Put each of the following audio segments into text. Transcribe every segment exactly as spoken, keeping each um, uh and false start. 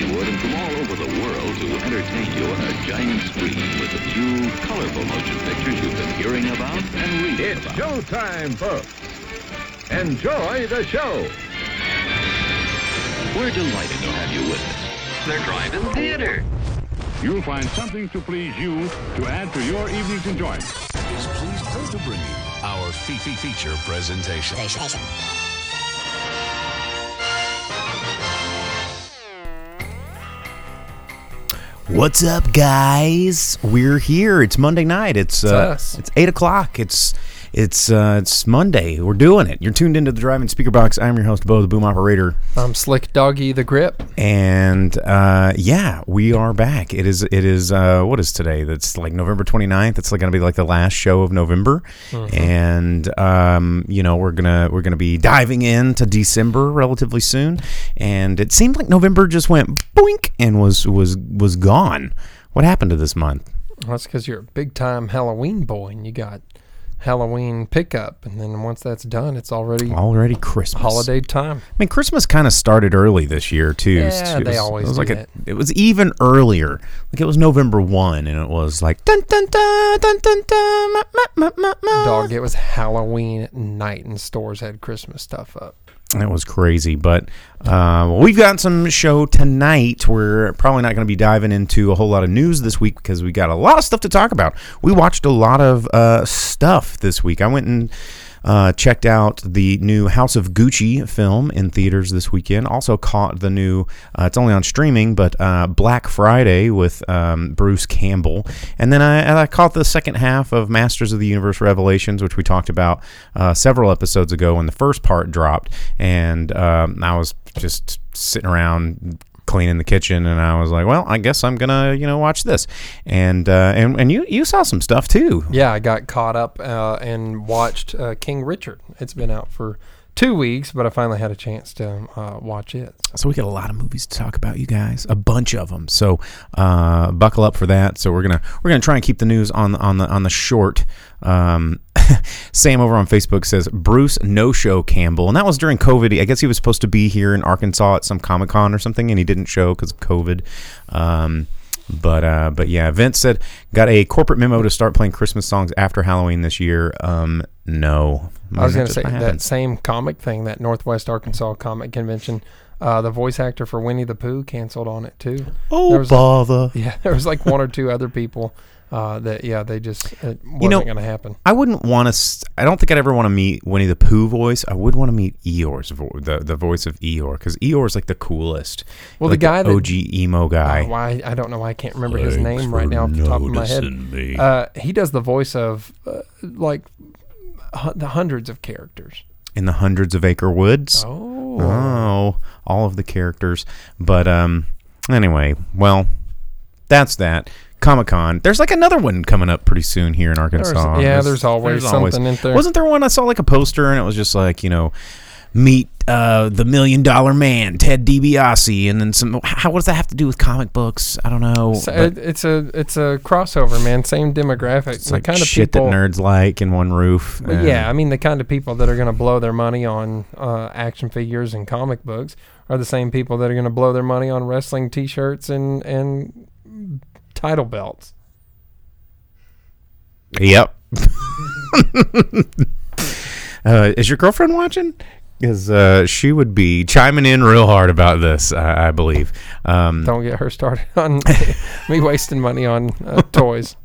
Hollywood and from all over the world to entertain you on a giant screen with the few colorful motion pictures you've been hearing about and reading about. It's showtime, folks. Enjoy the show. We're delighted to have you with us. They're drive-in theater. You'll find something to please you to add to your evening's enjoyment. Is pleased to bring you our Fifi feature presentation. What's up, guys? We're here. It's Monday night. It's it's, uh, it's eight o'clock. It's it's uh, it's Monday. We're doing it. You're tuned into the Drive-In Speaker Box. I'm your host, Bo, the Boom Operator. I'm Slick Doggy the Grip. And uh, yeah, we are back. It is it is uh, what is today? That's like November twenty-ninth. It's like going to be like the last show of November. Mm-hmm. And um, you know, we're gonna we're gonna be diving into December relatively soon. And it seemed like November just went boink and was was was gone. What happened to this month? Well, that's because you're a big time Halloween boy, and you got Halloween pickup, and then once that's done, it's already already Christmas holiday time. I mean, Christmas kind of started early this year too. Yeah, was, they always it was like a, it was even earlier. Like it was November first, and it was like dun dun dun dun dun dun. Ma, ma, ma, ma. Dog, it was Halloween at night, and stores had Christmas stuff up. That was crazy, but uh, we've got some show tonight. We're probably not going to be diving into a whole lot of news this week because we got a lot of stuff to talk about. We watched a lot of uh, stuff this week. I went and uh, checked out the new House of Gucci film in theaters this weekend. Also caught the new, uh, it's only on streaming, but uh, Black Friday with um, Bruce Campbell. And then I, I caught the second half of Masters of the Universe Revelations, which we talked about uh, several episodes ago when the first part dropped. And um, I was just sitting around cleaning the kitchen, and I was like, well, I guess I'm gonna, you know, watch this. And uh, and, and you, you saw some stuff too. Yeah, I got caught up uh, and watched uh, King Richard. It's been out for two weeks, but I finally had a chance to uh, watch it. So. so we got a lot of movies to talk about, you guys, a bunch of them. So uh, buckle up for that. So we're gonna we're gonna try and keep the news on on the on the short. Um, Sam over on Facebook says Bruce no-show Campbell, and that was during COVID. I guess he was supposed to be here in Arkansas at some Comic-Con or something, and he didn't show because of COVID. Um, but uh, but yeah, Vince said got a corporate memo to start playing Christmas songs after Halloween this year. Um, no. I was going to say that same comic thing, that Northwest Arkansas Comic Convention, uh, the voice actor for Winnie the Pooh canceled on it too. Oh, bother. Like, yeah, there was like one or two other people uh, that, yeah, they just, it wasn't you know, going to happen. I wouldn't want to, I don't think I'd ever want to meet Winnie the Pooh voice. I would want to meet Eeyore's voice, the, the voice of Eeyore, because Eeyore's like the coolest. Well, like the guy the O G that, emo guy. Uh, why I don't know why I can't remember Thanks his name right now off the top of my head. Me. Uh, he does the voice of, uh, like, the hundreds of characters in the hundreds of acre woods. Oh, oh all of the characters. But um, anyway, well, that's that. Comic-Con. There's like another one coming up pretty soon here in Arkansas. There's, yeah, there's, there's always there's something always. in there. Wasn't there one I saw like a poster and it was just like, you know, meet uh, the Million Dollar Man, Ted DiBiase, and then some. How what does that have to do with comic books? I don't know. So it, it's a it's a crossover, man. Same demographic. It's the like kind of shit people, that nerds like in one roof. Well, yeah, I mean the kind of people that are going to blow their money on uh, action figures and comic books are the same people that are going to blow their money on wrestling T-shirts and and title belts. Yep. uh, is your girlfriend watching? Because uh, she would be chiming in real hard about this, I, I believe. Um, Don't get her started on me wasting money on uh, toys.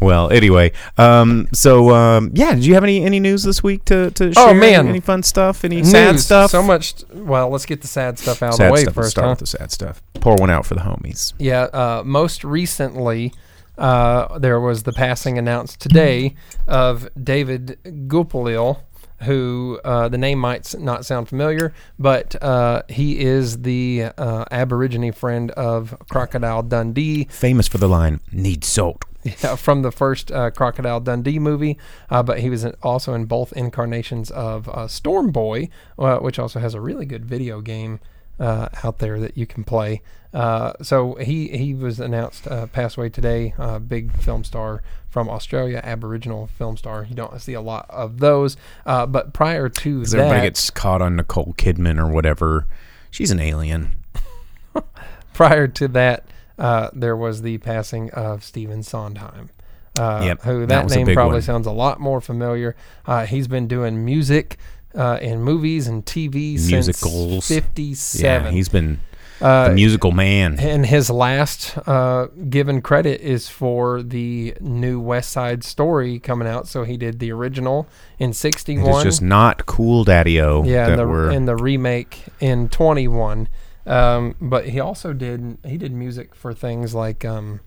Well, anyway, um, so um, yeah, did you have any, any news this week to, to share? Oh, man. Any fun stuff? Any news, sad stuff? So much. Well, let's get the sad stuff out of the way first. Let's start huh? with the sad stuff. Pour one out for the homies. Yeah, uh, most recently, uh, there was the passing announced today of David Gulpilil, who uh, the name might not sound familiar, but uh, he is the uh, Aborigine friend of Crocodile Dundee. Famous for the line, "Need salt." Yeah, from the first uh, Crocodile Dundee movie, uh, but he was also in both incarnations of uh, Storm Boy, uh, which also has a really good video game uh, out there that you can play. Uh, so he, he was announced uh, passed away today, uh, big film star from Australia, Aboriginal film star. You don't see a lot of those. Uh, but prior to that... everybody gets caught on Nicole Kidman or whatever. She's an alien. prior to that, uh, there was the passing of Stephen Sondheim, uh, yep, who that, that name probably one. sounds a lot more familiar. Uh, he's been doing music uh, in movies and T V Musicals. Since fifty-seven. Yeah, he's been uh, the musical man. And his last uh, given credit is for the new West Side Story coming out. So he did the original in sixty-one. It's just not cool, Daddy-O. Yeah, that and, the, we're... and the remake in twenty-one. Um, but he also did he did music for things like um,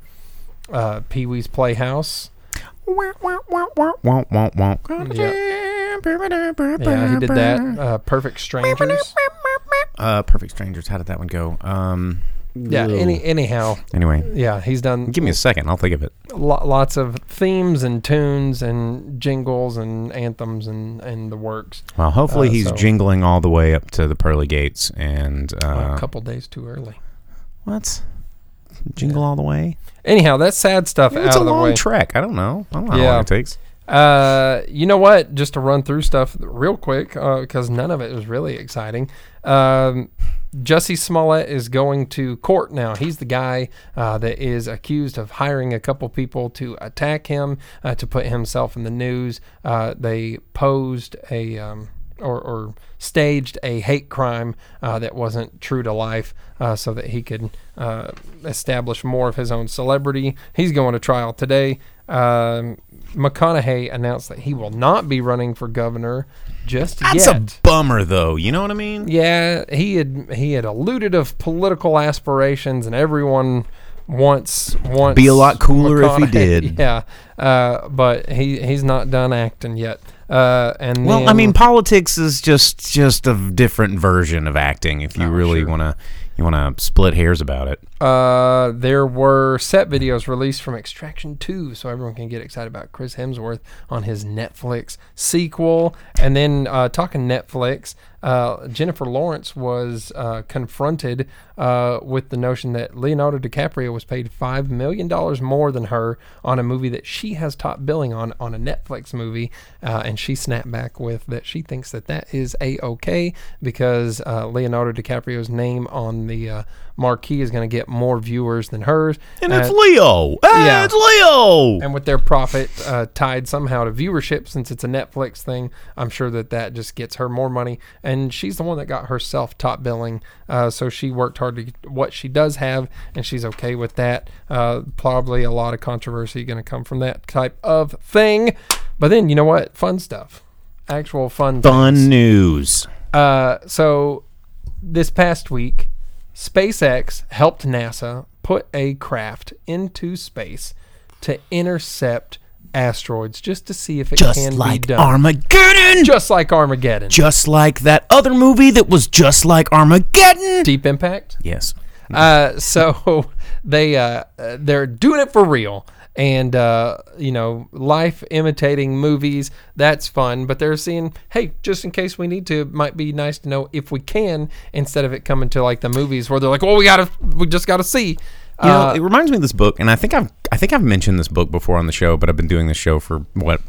uh, Pee-wee's Playhouse. Yeah. yeah, he did that. Uh, Perfect Strangers. Uh, Perfect Strangers. How did that one go? Um, yeah. Any, anyhow. Anyway. Yeah, he's done. Give me a second. I'll think of it. Lo- lots of themes and tunes and jingles and anthems and, and the works. Well, hopefully uh, he's so. jingling all the way up to the pearly gates and uh, well, a couple days too early. What? Jingle yeah. all the way. Anyhow, that's sad stuff. Yeah, out it's a of the long way. Trek. I don't know. I don't know yeah. how long it takes. Uh, you know what? Just to run through stuff real quick, because uh, none of it was really exciting. Um, Jussie Smollett is going to court now. He's the guy uh, that is accused of hiring a couple people to attack him, uh, to put himself in the news. Uh, they posed a um, or, or staged a hate crime uh, that wasn't true to life, uh, so that he could uh, establish more of his own celebrity. He's going to trial today. Um, McConaughey announced that he will not be running for governor just That's yet. That's a bummer, though. You know what I mean? Yeah, he had he had alluded of political aspirations, and everyone wants wants be a lot cooler if he did. Yeah, uh, but he he's not done acting yet. Uh, and well, then, I mean, politics is just just a different version of acting. If you oh, really sure. want to. You want to split hairs about it. Uh, there were set videos released from Extraction two, so everyone can get excited about Chris Hemsworth on his Netflix sequel. And then uh, talking Netflix, uh, Jennifer Lawrence was uh, confronted uh, with the notion that Leonardo DiCaprio was paid five million dollars more than her on a movie that she has top billing on, on a Netflix movie. Uh, and she snapped back with that she thinks that that is A-okay because uh, Leonardo DiCaprio's name on the uh, marquee is going to get more viewers than hers. And uh, it's Leo. Hey, yeah. It's Leo. And with their profit uh, tied somehow to viewership, since it's a Netflix thing, I'm sure that that just gets her more money. And she's the one that got herself top billing. Uh, so she worked hard to get what she does have, and she's okay with that. Uh, probably a lot of controversy going to come from that type of thing. But then, you know what? Fun stuff. Actual fun Fun things. news. Uh, so this past week, SpaceX helped NASA put a craft into space to intercept asteroids just to see if it just can like be done. Armageddon! Just like Armageddon. Just like that other movie that was just like Armageddon. Deep Impact? Yes. Uh, so they, uh, they're doing it for real. And, uh, you know, life imitating movies, that's fun. But they're seeing, hey, just in case we need to, it might be nice to know if we can, instead of it coming to, like, the movies where they're like, well, we gotta, we just got to see. You uh, know, it reminds me of this book, and I think I've I think I've mentioned this book before on the show, but I've been doing this show for, what,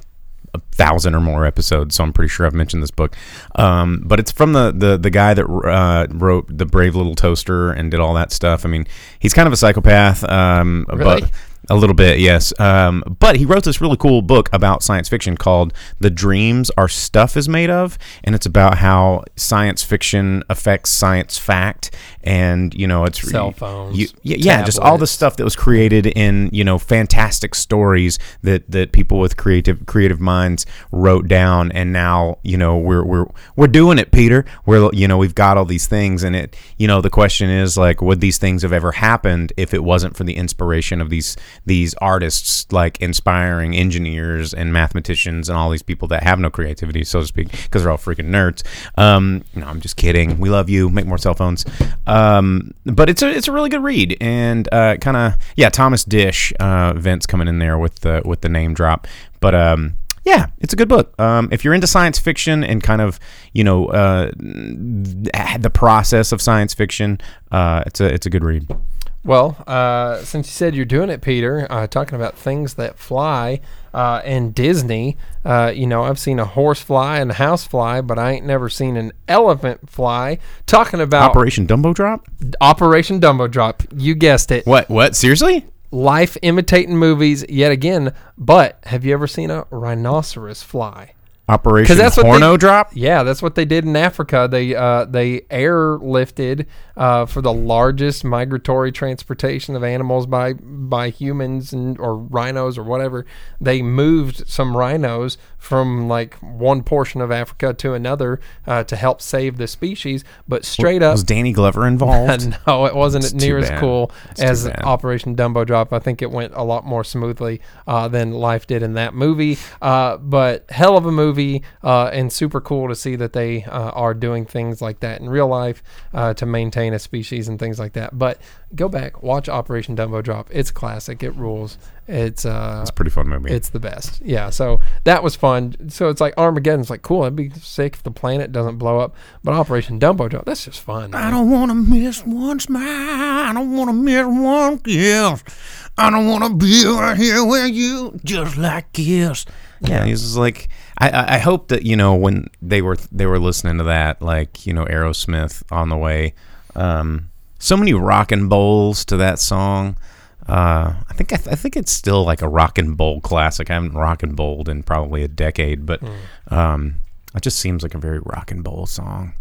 a thousand or more episodes, so I'm pretty sure I've mentioned this book. Um, but it's from the, the, the guy that uh, wrote The Brave Little Toaster and did all that stuff. I mean, he's kind of a psychopath. Um, really? But, a little bit, yes. Um, but he wrote this really cool book about science fiction called The Dreams Our Stuff Is Made Of, and it's about how science fiction affects science fact, and, you know, it's... Cell phones. You, you, yeah, tablets. Just all the stuff that was created in, you know, fantastic stories that, that people with creative creative minds wrote down, and now, you know, we're we're we're doing it, Peter. We're, you know, we've got all these things, and it, you know, the question is, like, would these things have ever happened if it wasn't for the inspiration of these these artists, like inspiring engineers and mathematicians and all these people that have no creativity, so to speak, because they're all freaking nerds. Um, no, I'm just kidding. We love you. Make more cell phones. Um, but it's a it's a really good read, and uh, kind of yeah. Thomas Dish, uh, Vince coming in there with the with the name drop, but. Um, Yeah, it's a good book. Um, if you're into science fiction and kind of, you know, uh, the process of science fiction, uh, it's a it's a good read. Well, uh, since you said you're doing it, Peter, uh, talking about things that fly uh, and Disney, uh, you know, I've seen a horse fly and a house fly, but I ain't never seen an elephant fly. Talking about... Operation Dumbo Drop? Operation Dumbo Drop. You guessed it. What? What? Seriously? Life imitating movies yet again, but have you ever seen a rhinoceros fly? Operation Horno they, Drop? Yeah, that's what they did in Africa. They uh, they airlifted uh, for the largest migratory transportation of animals by by humans and or rhinos or whatever. They moved some rhinos from like one portion of Africa to another uh, to help save the species. But straight up, was Danny Glover involved? No, it wasn't it's near as cool it's as Operation Dumbo Drop. I think it went a lot more smoothly uh, than life did in that movie. Uh, but hell of a movie. Uh, and super cool to see that they uh, are doing things like that in real life uh, to maintain a species and things like that. But go back, watch Operation Dumbo Drop. It's classic. It rules. It's uh, it's a pretty fun movie. It's the best. Yeah. So that was fun. So it's like Armageddon. It's like cool. It'd be sick if the planet doesn't blow up. But Operation Dumbo Drop. That's just fun. Man. I don't want to miss one smile. I don't want to miss one kiss. I don't want to be right here with you, just like kiss. Yeah, he's just like. I, I hope that, you know, when they were they were listening to that, like, you know, Aerosmith on the way. Um, so many rockin' bowls to that song. Uh, I think I, th- I think it's still like a rockin' bowl classic. I haven't rockin' bowled in probably a decade, but um, it just seems like a very rockin' bowl song.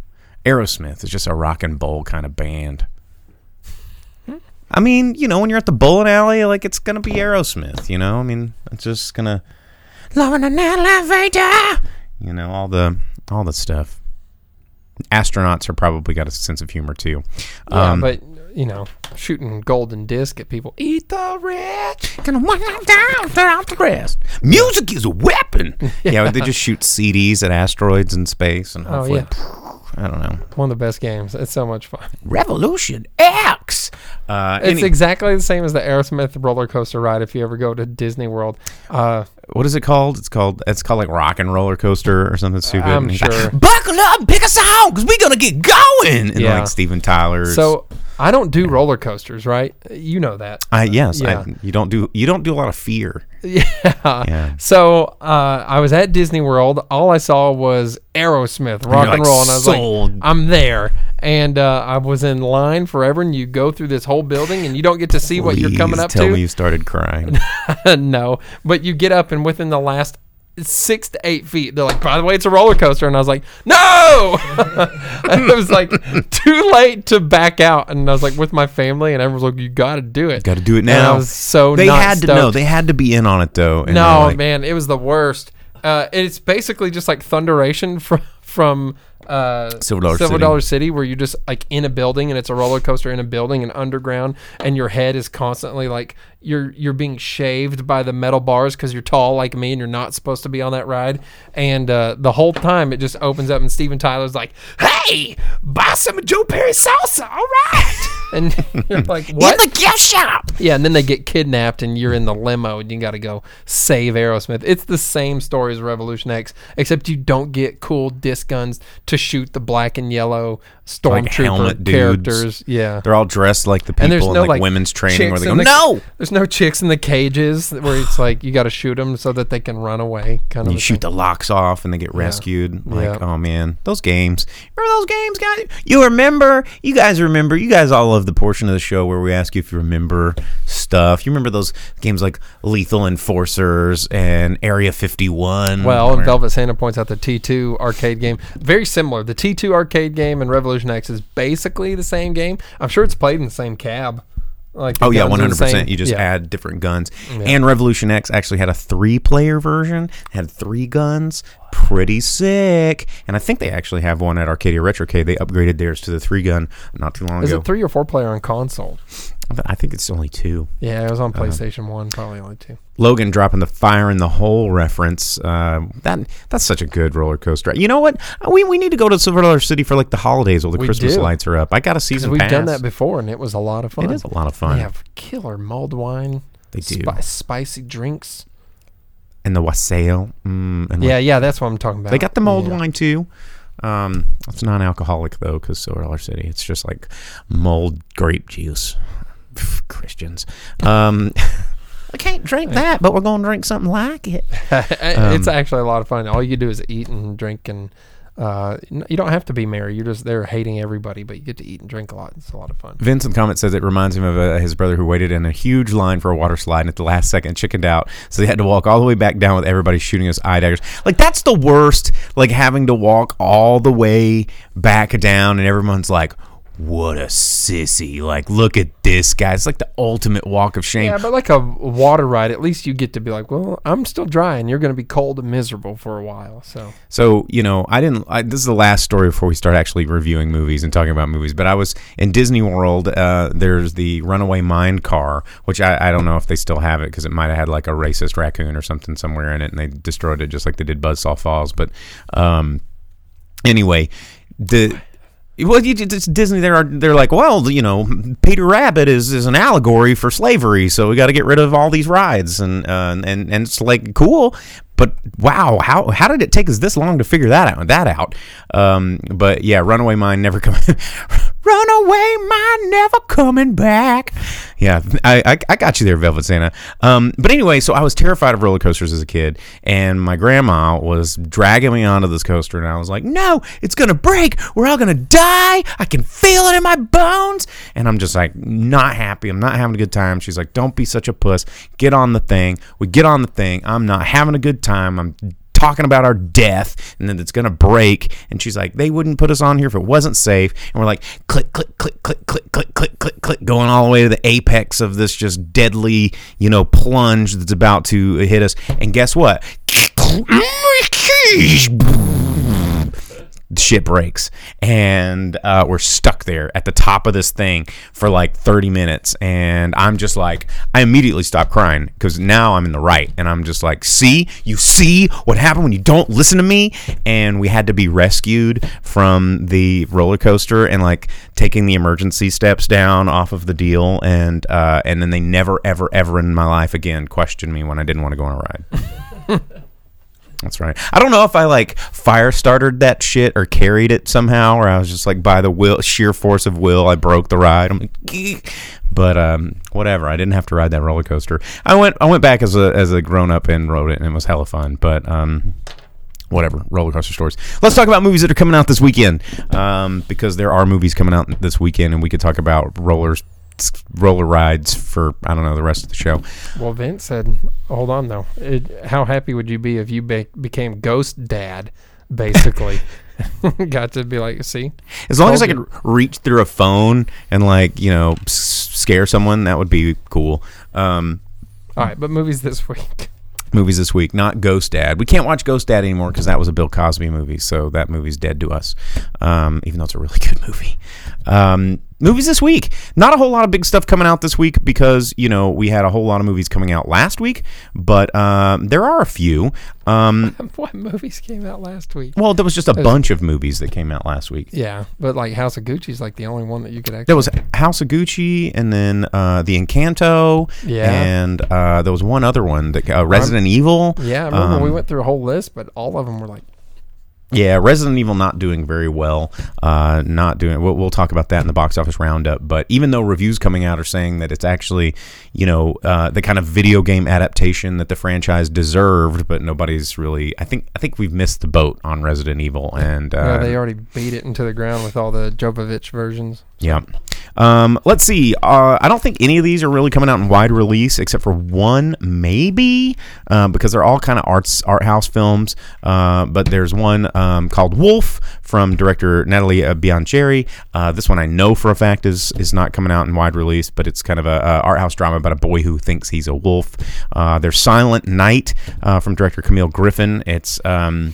Aerosmith is just a rockin' bowl kind of band. I mean, you know, when you're at the bowling alley, like, it's gonna be Aerosmith. You know, I mean, it's just gonna. Loving an elevator, you know, all the all the stuff. Astronauts are probably got a sense of humor too. Yeah, um, but you know, shooting golden disc at people. Eat the rich, gonna wind them down, turn off the rest. Music is a weapon. Yeah, yeah, they just shoot C Ds at asteroids in space, and hopefully, oh, yeah. I don't know. One of the best games. It's so much fun. Revolution X. Uh, it's any- exactly the same as the Aerosmith roller coaster ride. If you ever go to Disney World. Uh, What is it called? It's called it's called like Rock and Roller Coaster or something stupid. I'm sure. Like, buckle up, pick a song, because we're gonna get going. And yeah. Like Steven Tyler's. So I don't do roller coasters, right? You know that. I uh, yes. Yeah. I, you don't do you don't do a lot of fear. Yeah. yeah. So uh, I was at Disney World. All I saw was Aerosmith rock and, like, and roll, and I was sold. Like, I'm there. And uh, I was in line forever, and you go through this whole building, and you don't get to see Please what you're coming up tell to. Tell me you started crying. No, but you get up, and within the last six to eight feet, they're like, by the way, it's a roller coaster. And I was like, no! It was like too late to back out. And I was like with my family, and everyone's like, you got to do it. Got to do it now. And I was so They not had stoked. To know. They had to be in on it, though. And no, like, man, it was the worst. Uh, it's basically just like Thunderation from... from Uh, Silver, Dollar, Silver City. Dollar City, where you just like in a building, and it's a roller coaster in a building and underground, and your head is constantly like you're you're being shaved by the metal bars because you're tall like me and you're not supposed to be on that ride. And uh, the whole time it just opens up and Steven Tyler's like, "Hey, buy some Joe Perry salsa, all right?" And you're like, "What?" In the gift shop. Yeah, and then they get kidnapped and you're in the limo and you got to go save Aerosmith. It's the same story as Revolution X, except you don't get cool disc guns to. To shoot the black and yellow stormtrooper like characters. Yeah. They're all dressed like the people in no, like, like women's training where they go, the, no! There's no chicks in the cages where it's like you got to shoot them so that they can run away. Kind and of you shoot thing. The locks off and they get yeah. rescued. Like, yeah. Oh man, those games. Remember those games, guys? You remember? You guys remember? You guys all love the portion of the show where we ask you if you remember stuff. You remember those games like Lethal Enforcers and Area fifty-one? Well, Velvet Santa points out the T two arcade game. Very similar. The T two arcade game and Revolution X is basically the same game. I'm sure it's played in the same cab. Like oh, yeah, one hundred percent. You just yeah. add different guns. Yeah. And Revolution X actually had a three-player version. Had three guns. Pretty sick. And I think they actually have one at Arcadia Retrocade. They upgraded theirs to the three-gun not too long is ago. Is it three or four-player on console? I think it's only two. Yeah, it was on PlayStation uh, one, probably only two. Logan dropping the fire in the hole reference. Uh, that That's such a good roller coaster. You know what? We we need to go to Silver Dollar City for like the holidays while the we Christmas do. Lights are up. I got a season we've pass. We've done that before, and it was a lot of fun. It is a lot of fun. They have killer mulled wine. They do. Spi- spicy drinks. And the wassail. Mm, and yeah, like, yeah, that's what I'm talking about. They got the mulled yeah. wine, too. Um, it's non-alcoholic, though, because Silver Dollar City. It's just like mulled grape juice. Pff, Christians. Um, I can't drink that, but we're going to drink something like it. It's um, actually a lot of fun. All you do is eat and drink, and uh, you don't have to be merry. You're just there hating everybody, but you get to eat and drink a lot. It's a lot of fun. Vincent Comment says it reminds him of uh, his brother who waited in a huge line for a water slide and at the last second chickened out, so they had to walk all the way back down with everybody shooting his eye daggers. Like, that's the worst, like having to walk all the way back down and everyone's like, what a sissy. Like, look at this guy. It's like the ultimate walk of shame. Yeah, but like a water ride, at least you get to be like, well, I'm still dry and you're going to be cold and miserable for a while. So, so you know, I didn't, I, this is the last story before we start actually reviewing movies and talking about movies, but I was in Disney World. Uh, there's the Runaway Mine Car, which I, I don't know if they still have it because it might have had like a racist raccoon or something somewhere in it and they destroyed it just like they did Buzzsaw Falls. But um, anyway, the... Well, you, it's Disney. They're they're like, well, you know, Peter Rabbit is, is an allegory for slavery, so we got to get rid of all these rides, and uh, and and it's like cool, but wow, how how did it take us this long to figure that out? That out, um, but yeah, Runaway Mine never coming, Runaway Mine never coming back. Yeah, I, I I got you there, Velvet Santa. Um, but anyway, so I was terrified of roller coasters as a kid, and my grandma was dragging me onto this coaster, and I was like, no, it's gonna break, we're all gonna die. I can feel it in my bones, and I'm just like not happy. I'm not having a good time. She's like, "Don't be such a puss. Get on the thing." We get on the thing. I'm not having a good time. I'm talking about our death, and then it's gonna break. And she's like, "They wouldn't put us on here if it wasn't safe." And we're like, click, click, click, click, click, click, click, click, click, going all the way to the apex of this just deadly, you know, plunge that's about to hit us. And guess what? Shit breaks, and uh, we're stuck there at the top of this thing for like thirty minutes, and I'm just like, I immediately stopped crying because now I'm in the right, and I'm just like, see, you see what happened when you don't listen to me. And we had to be rescued from the roller coaster and like taking the emergency steps down off of the deal, and uh, and then they never ever ever in my life again questioned me when I didn't want to go on a ride. That's right. I don't know if I like fire started that shit or carried it somehow, or I was just like by the will, sheer force of will, I broke the ride. I'm like, geek. But um, whatever. I didn't have to ride that roller coaster. I went. I went back as a as a grown up and rode it, and it was hella fun. But um, whatever. Roller coaster stories. Let's talk about movies that are coming out this weekend, um, because there are movies coming out this weekend, and we could talk about rollers. roller rides for I don't know the rest of the show. Well, Vince said, hold on though, it, how happy would you be if you be- became Ghost Dad basically? Got to be like, see, as long as I could reach through a phone and like, you know, s- scare someone, that would be cool. Um, alright, but movies this week movies this week not Ghost Dad. We can't watch Ghost Dad anymore because that was a Bill Cosby movie, so that movie's dead to us, um, even though it's a really good movie. Um, movies this week, not a whole lot of big stuff coming out this week because, you know, we had a whole lot of movies coming out last week, but um, there are a few. Um, what movies came out last week? Well, there was just a There's, bunch of movies that came out last week. Yeah, but like House of Gucci's like the only one that you could actually... There was House of Gucci, and then uh, The Encanto, yeah. and uh, there was one other one, that uh, Resident I'm, Evil. Yeah, I remember um, we went through a whole list, but all of them were like... Yeah, Resident Evil not doing very well. Uh, not doing. We'll, we'll talk about that in the box office roundup. But even though reviews coming out are saying that it's actually, you know, uh, the kind of video game adaptation that the franchise deserved, but nobody's really. I think. I think we've missed the boat on Resident Evil, and uh, yeah, they already beat it into the ground with all the Jovovich versions. Yeah. Um, let's see. Uh, I don't think any of these are really coming out in wide release, except for one, maybe, uh, because they're all kind of arts art house films. Uh, but there's one. Um, called Wolf from director Natalie Biancheri. Uh, this one I know for a fact is is not coming out in wide release, but it's kind of a, a art house drama about a boy who thinks he's a wolf. Uh, there's Silent Night uh, from director Camille Griffin. It's um,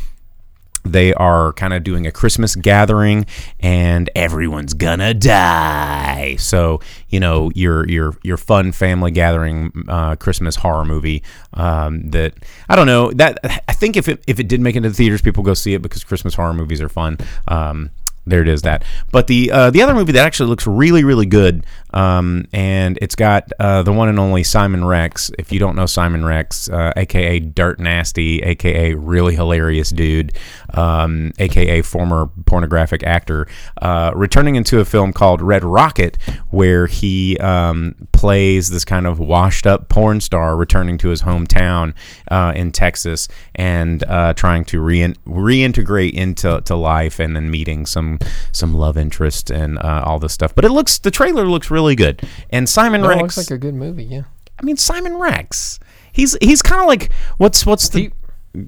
they are kind of doing a Christmas gathering, and everyone's gonna die. So you know your your your fun family gathering uh, Christmas horror movie um, that I don't know that I think if it if it did make it into the theaters, people go see it because Christmas horror movies are fun. Um, there it is, that. But the uh, the other movie that actually looks really, really good, um, and it's got uh, the one and only Simon Rex. If you don't know Simon Rex, uh, a k a. Dirt Nasty, a k a really hilarious dude, um, a k a former pornographic actor, uh, returning into a film called Red Rocket, where he um, plays this kind of washed-up porn star returning to his hometown uh, in Texas and uh, trying to re- reintegrate into to life, and then meeting some some love interest and uh, all this stuff. But it looks, the trailer looks really good. And Simon no, Rex... It looks like a good movie, yeah. I mean, Simon Rex. He's he's kind of like, what's what's the... He,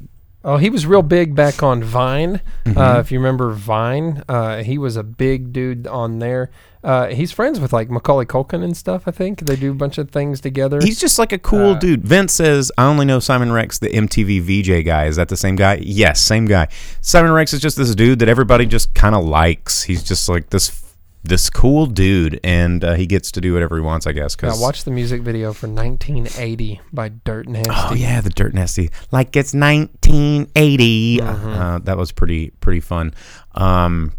oh, he was real big back on Vine. Mm-hmm. Uh, if you remember Vine, uh, he was a big dude on there. Uh, he's friends with like Macaulay Culkin and stuff, I think. They do a bunch of things together. He's just like a cool uh, dude. Vince says, I only know Simon Rex, the M T V V J guy. Is that the same guy? Yes, same guy. Simon Rex is just this dude that everybody just kind of likes. He's just like this this cool dude, and uh, he gets to do whatever he wants, I guess. Cause... I watched the music video for nineteen eighty by Dirt Nasty. Oh, yeah, the Dirt Nasty. Like it's nineteen eighty. Mm-hmm. Uh, that was pretty, pretty fun. Um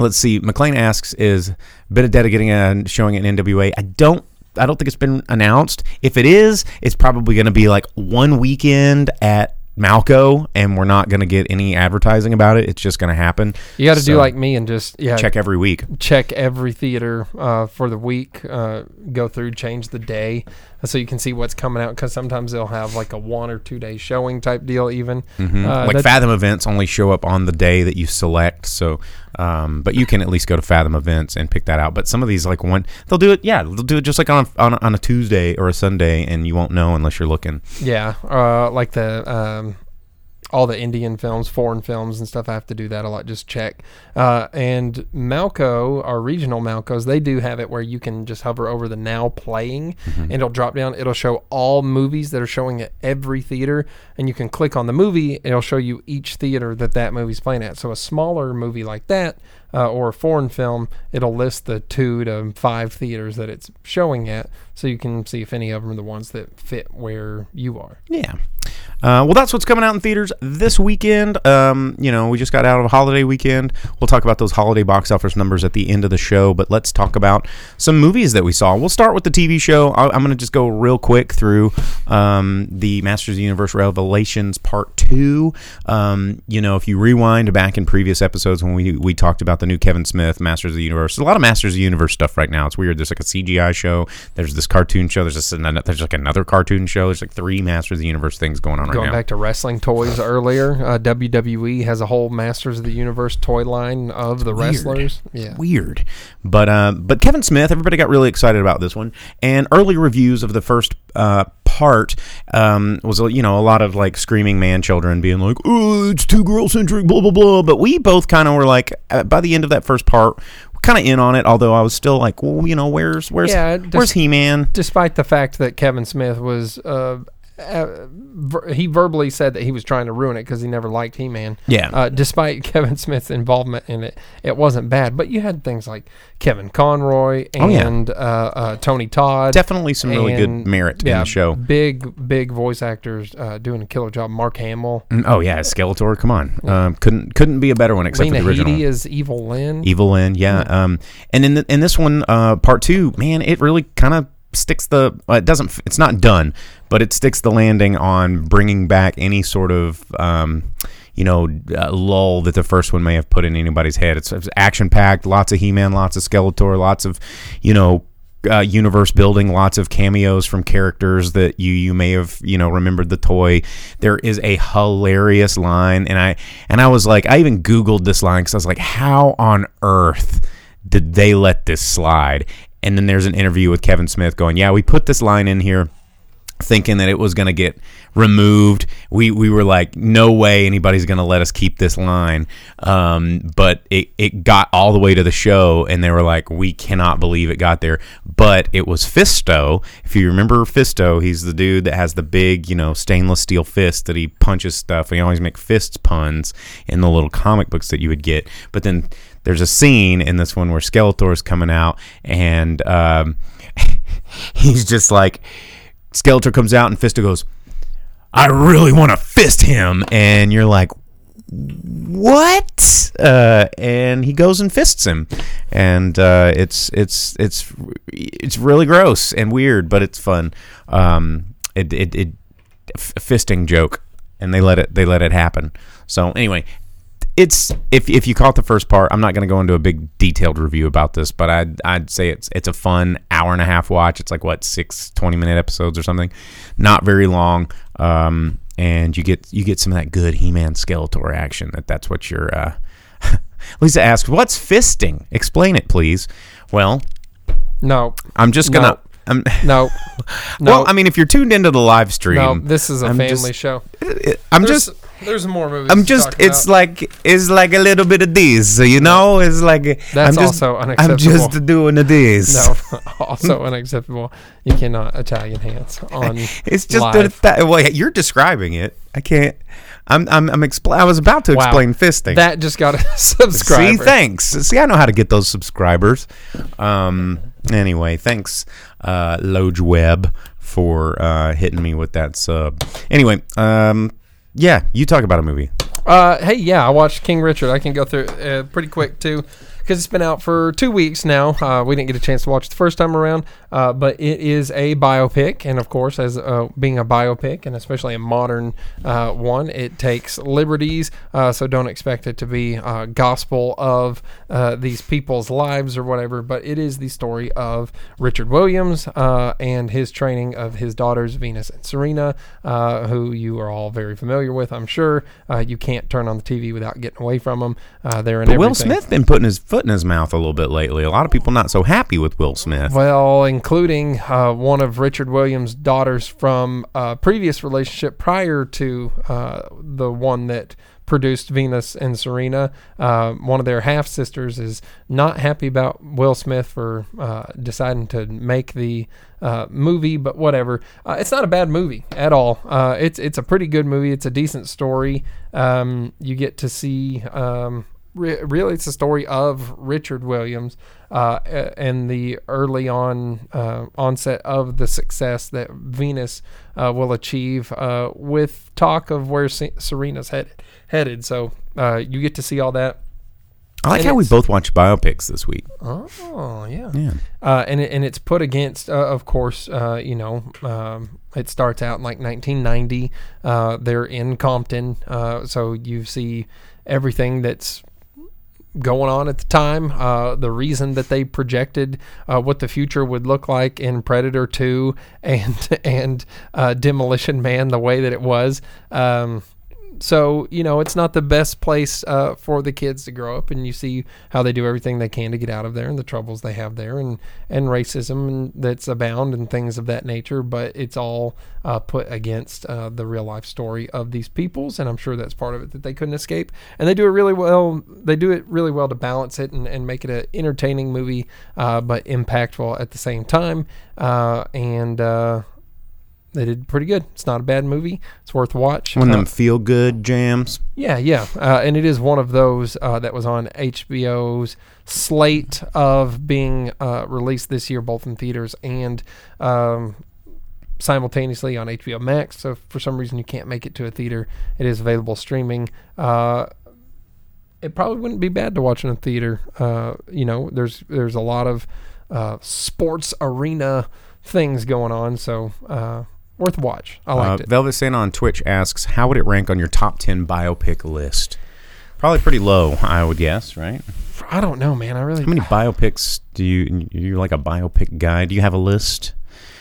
Let's see. McLean asks, is Benedetta getting a showing at N W A? I don't. I don't think it's been announced. If it is, it's probably going to be like one weekend at Malco, and we're not going to get any advertising about it. It's just going to happen. You got to so do like me and just yeah check every week. Check every theater uh, for the week. Uh, go through, change the day so you can see what's coming out, because sometimes they'll have like a one or two day showing type deal even. Mm-hmm. Uh, like Fathom Events only show up on the day that you select. So, um, but you can at least go to Fathom Events and pick that out. But some of these like one, they'll do it. Yeah, they'll do it just like on a, on, a, on a Tuesday or a Sunday, and you won't know unless you're looking. Yeah, uh, like the um, all the Indian films, foreign films and stuff. I have to do that a lot. Just check. Uh, and Malco, our regional Malcos, they do have it where you can just hover over the now playing, mm-hmm. and it'll drop down. It'll show all movies that are showing at every theater, and you can click on the movie. It'll show you each theater that that movie's playing at. So a smaller movie like that, Uh, or a foreign film, it'll list the two to five theaters that it's showing at, so you can see if any of them are the ones that fit where you are. Yeah. Uh, well, that's what's coming out in theaters this weekend. Um, you know, we just got out of a holiday weekend. We'll talk about those holiday box office numbers at the end of the show, but let's talk about some movies that we saw. We'll start with the T V show. I- I'm going to just go real quick through um, the Masters of the Universe Revelations Part two. Um, you know, if you rewind back in previous episodes when we, we talked about the new Kevin Smith, Masters of the Universe. There's a lot of Masters of the Universe stuff right now. It's weird. There's like a C G I show. There's this cartoon show. There's this, there's like another cartoon show. There's like three Masters of the Universe things going on right now. Going back to wrestling toys earlier, uh, W W E has a whole Masters of the Universe toy line of the wrestlers. Yeah, weird. But uh, but Kevin Smith, everybody got really excited about this one. And early reviews of the first uh, part um, was, you know, a lot of like screaming man children being like, oh, it's too girl-centric, blah, blah, blah. But we both kind of were like, uh, by the end of that first part, kind of in on it, although I was still like, well, you know, where's where's yeah, des- where's He-Man? Despite the fact that Kevin Smith was uh, uh, ver- he verbally said that he was trying to ruin it because he never liked He-Man. Yeah. Uh, despite Kevin Smith's involvement in it, it wasn't bad. But you had things like Kevin Conroy and oh, yeah. uh, uh, Tony Todd. Definitely some really and, good merit yeah, in the show. Big, big voice actors uh, doing a killer job. Mark Hamill. Oh yeah, Skeletor. Come on, yeah. um, couldn't couldn't be a better one except Lena for the original. Headey is Evil Lyn. Evil Lyn, yeah. yeah. Um, and in the, in this one, uh, part two, man, it really kind of sticks the. Uh, it doesn't. It's not done, but it sticks the landing on bringing back any sort of. Um, you know, uh, lull that the first one may have put in anybody's head. It's, it's action-packed, lots of He-Man, lots of Skeletor, lots of, you know, uh, universe building, lots of cameos from characters that you you may have, you know, remembered the toy. There is a hilarious line, and I and I was like, I even Googled this line because I was like, how on earth did they let this slide? And then there's an interview with Kevin Smith going, yeah, we put this line in here thinking that it was going to get removed. We we were like, no way anybody's going to let us keep this line. Um, but it, it got all the way to the show, and they were like, we cannot believe it got there. But it was Fisto. If you remember Fisto, he's the dude that has the big, you know, stainless steel fist that he punches stuff. He always makes fist puns in the little comic books that you would get. But then there's a scene in this one where Skeletor's coming out, and um, he's just like... Skeletor comes out and Fisto goes, I really want to fist him. And you're like, what? Uh, and he goes and fists him, and uh, it's it's it's it's really gross and weird, but it's fun. Um, it it, it f- fisting joke, and they let it they let it happen. So anyway. It's if if you caught the first part, I'm not going to go into a big detailed review about this, but I'd I'd say it's it's a fun hour and a half watch. It's like what six twenty minute episodes or something, not very long. Um, and you get you get some of that good He-Man Skeletor action. That that's what you're. Uh... Lisa asks, "What's fisting? Explain it, please." Well, no, I'm just gonna. No. I'm, no, no. Well, I mean, if you're tuned into the live stream, no, this is a I'm family just, show. I'm there's, just there's more movies. I'm just it's about. like it's like a little bit of this, you know. It's like that's I'm also just, unacceptable. I'm just doing a this. No, also unacceptable. You cannot Italian hands on. It's just live. That well, you're describing it. I can't. I'm I'm. I'm expl- I was about to wow. explain fisting. That just got a subscriber. See, thanks. See, I know how to get those subscribers. Um. Anyway, thanks, uh, Loj Webb, for uh, hitting me with that sub. Anyway, um, yeah, you talk about a movie. Uh, hey, yeah, I watched King Richard. I can go through it uh, pretty quick, too, because it's been out for two weeks now. Uh, we didn't get a chance to watch it the first time around, uh, but it is a biopic. And, of course, as uh, being a biopic, and especially a modern uh, one, it takes liberties. Uh, so don't expect it to be uh, gospel of uh, these people's lives or whatever. But it is the story of Richard Williams uh, and his training of his daughters, Venus and Serena, uh, who you are all very familiar with, I'm sure. Uh, you can't Can't turn on the T V without getting away from them. Uh, they're in but everything. Will Smith's been putting his foot in his mouth a little bit lately. A lot of people not so happy with Will Smith. Well, including uh, one of Richard Williams' daughters from a previous relationship prior to uh, the one that produced Venus and Serena. Uh, one of their half sisters is not happy about Will Smith for uh, deciding to make the uh, movie, but whatever. Uh, it's not a bad movie at all. Uh, it's it's a pretty good movie. It's a decent story. Um, you get to see. Um, re- really, it's a story of Richard Williams uh, and the early on uh, onset of the success that Venus uh, will achieve, uh, with talk of where Se- Serena's headed. Headed, so uh, you get to see all that. I like and how we both watched biopics this week. Oh yeah, yeah. Uh, and it, and it's put against, uh, of course, uh, you know, um, it starts out in like nineteen ninety. Uh, they're in Compton, uh, so you see everything that's going on at the time, uh, the reason that they projected uh, what the future would look like in Predator two and and uh, Demolition Man, the way that it was. Um, So, you know, it's not the best place uh, for the kids to grow up, and you see how they do everything they can to get out of there and the troubles they have there, and, and racism and that's abound and things of that nature, but it's all uh, put against uh, the real-life story of these peoples, and I'm sure that's part of it that they couldn't escape. And they do it really well. They do it really well to balance it and, and make it an entertaining movie, uh, but impactful at the same time, uh, and... Uh, They did pretty good. It's not a bad movie. It's worth a watch. One of them uh, feel-good jams. Yeah, yeah. Uh, and it is one of those uh, that was on H B O's slate of being uh, released this year, both in theaters and um, simultaneously on H B O Max. So if for some reason you can't make it to a theater, it is available streaming. Uh, it probably wouldn't be bad to watch in a theater. Uh, you know, there's, there's a lot of uh, sports arena things going on, so... Uh, worth a watch. I liked uh, it. Velvet Santa on Twitch asks, how would it rank on your top ten biopic list? Probably pretty low, I would guess, right? I don't know, man. I really. How many biopics do you? You're like a biopic guy. Do you have a list?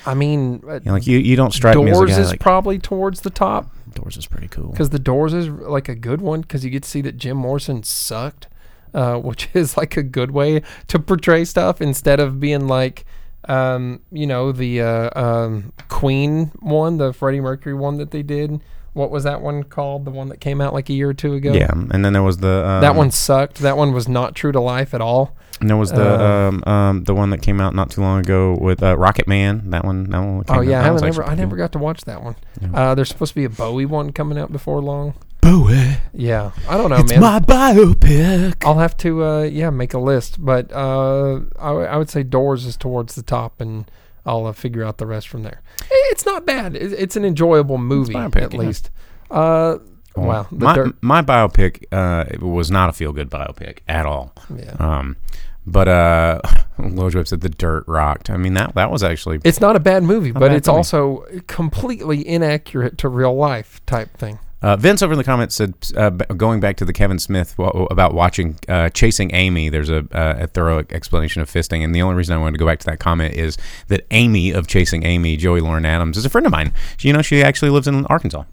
I mean, you know, like you, you don't strike Doors me as a guy is like, probably towards the top. Doors is pretty cool because the Doors is like a good one because you get to see that Jim Morrison sucked, uh, which is like a good way to portray stuff instead of being like. Um, you know, the uh, um, Queen one, the Freddie Mercury one that they did. What was that one called? The one that came out like a year or two ago? Yeah, and then there was the... Um, that one sucked. That one was not true to life at all. And there was the uh, um, um, the one that came out not too long ago with uh, Rocket Man. That one. That one oh, yeah. I, never, I never got to watch that one. Yeah. Uh, there's supposed to be a Bowie one coming out before long. Bowie. Yeah. I don't know, it's man. It's my biopic. I'll have to, uh, yeah, make a list. But uh, I, w- I would say Doors is towards the top, and I'll uh, figure out the rest from there. It's not bad. It's an enjoyable movie, at least. Uh, Well, wow. My, dirt- my biopic uh, was not a feel-good biopic at all. Yeah. Um, but uh, Lojo said The Dirt rocked. I mean, that that was actually... It's not a bad movie, but bad it's movie. Also completely inaccurate to real life type thing. Uh, Vince over in the comments said, uh, going back to the Kevin Smith w- about watching uh, Chasing Amy, there's a, uh, a thorough explanation of fisting. And the only reason I wanted to go back to that comment is that Amy of Chasing Amy, Joey Lauren Adams, is a friend of mine. She, you know, she actually lives in Arkansas.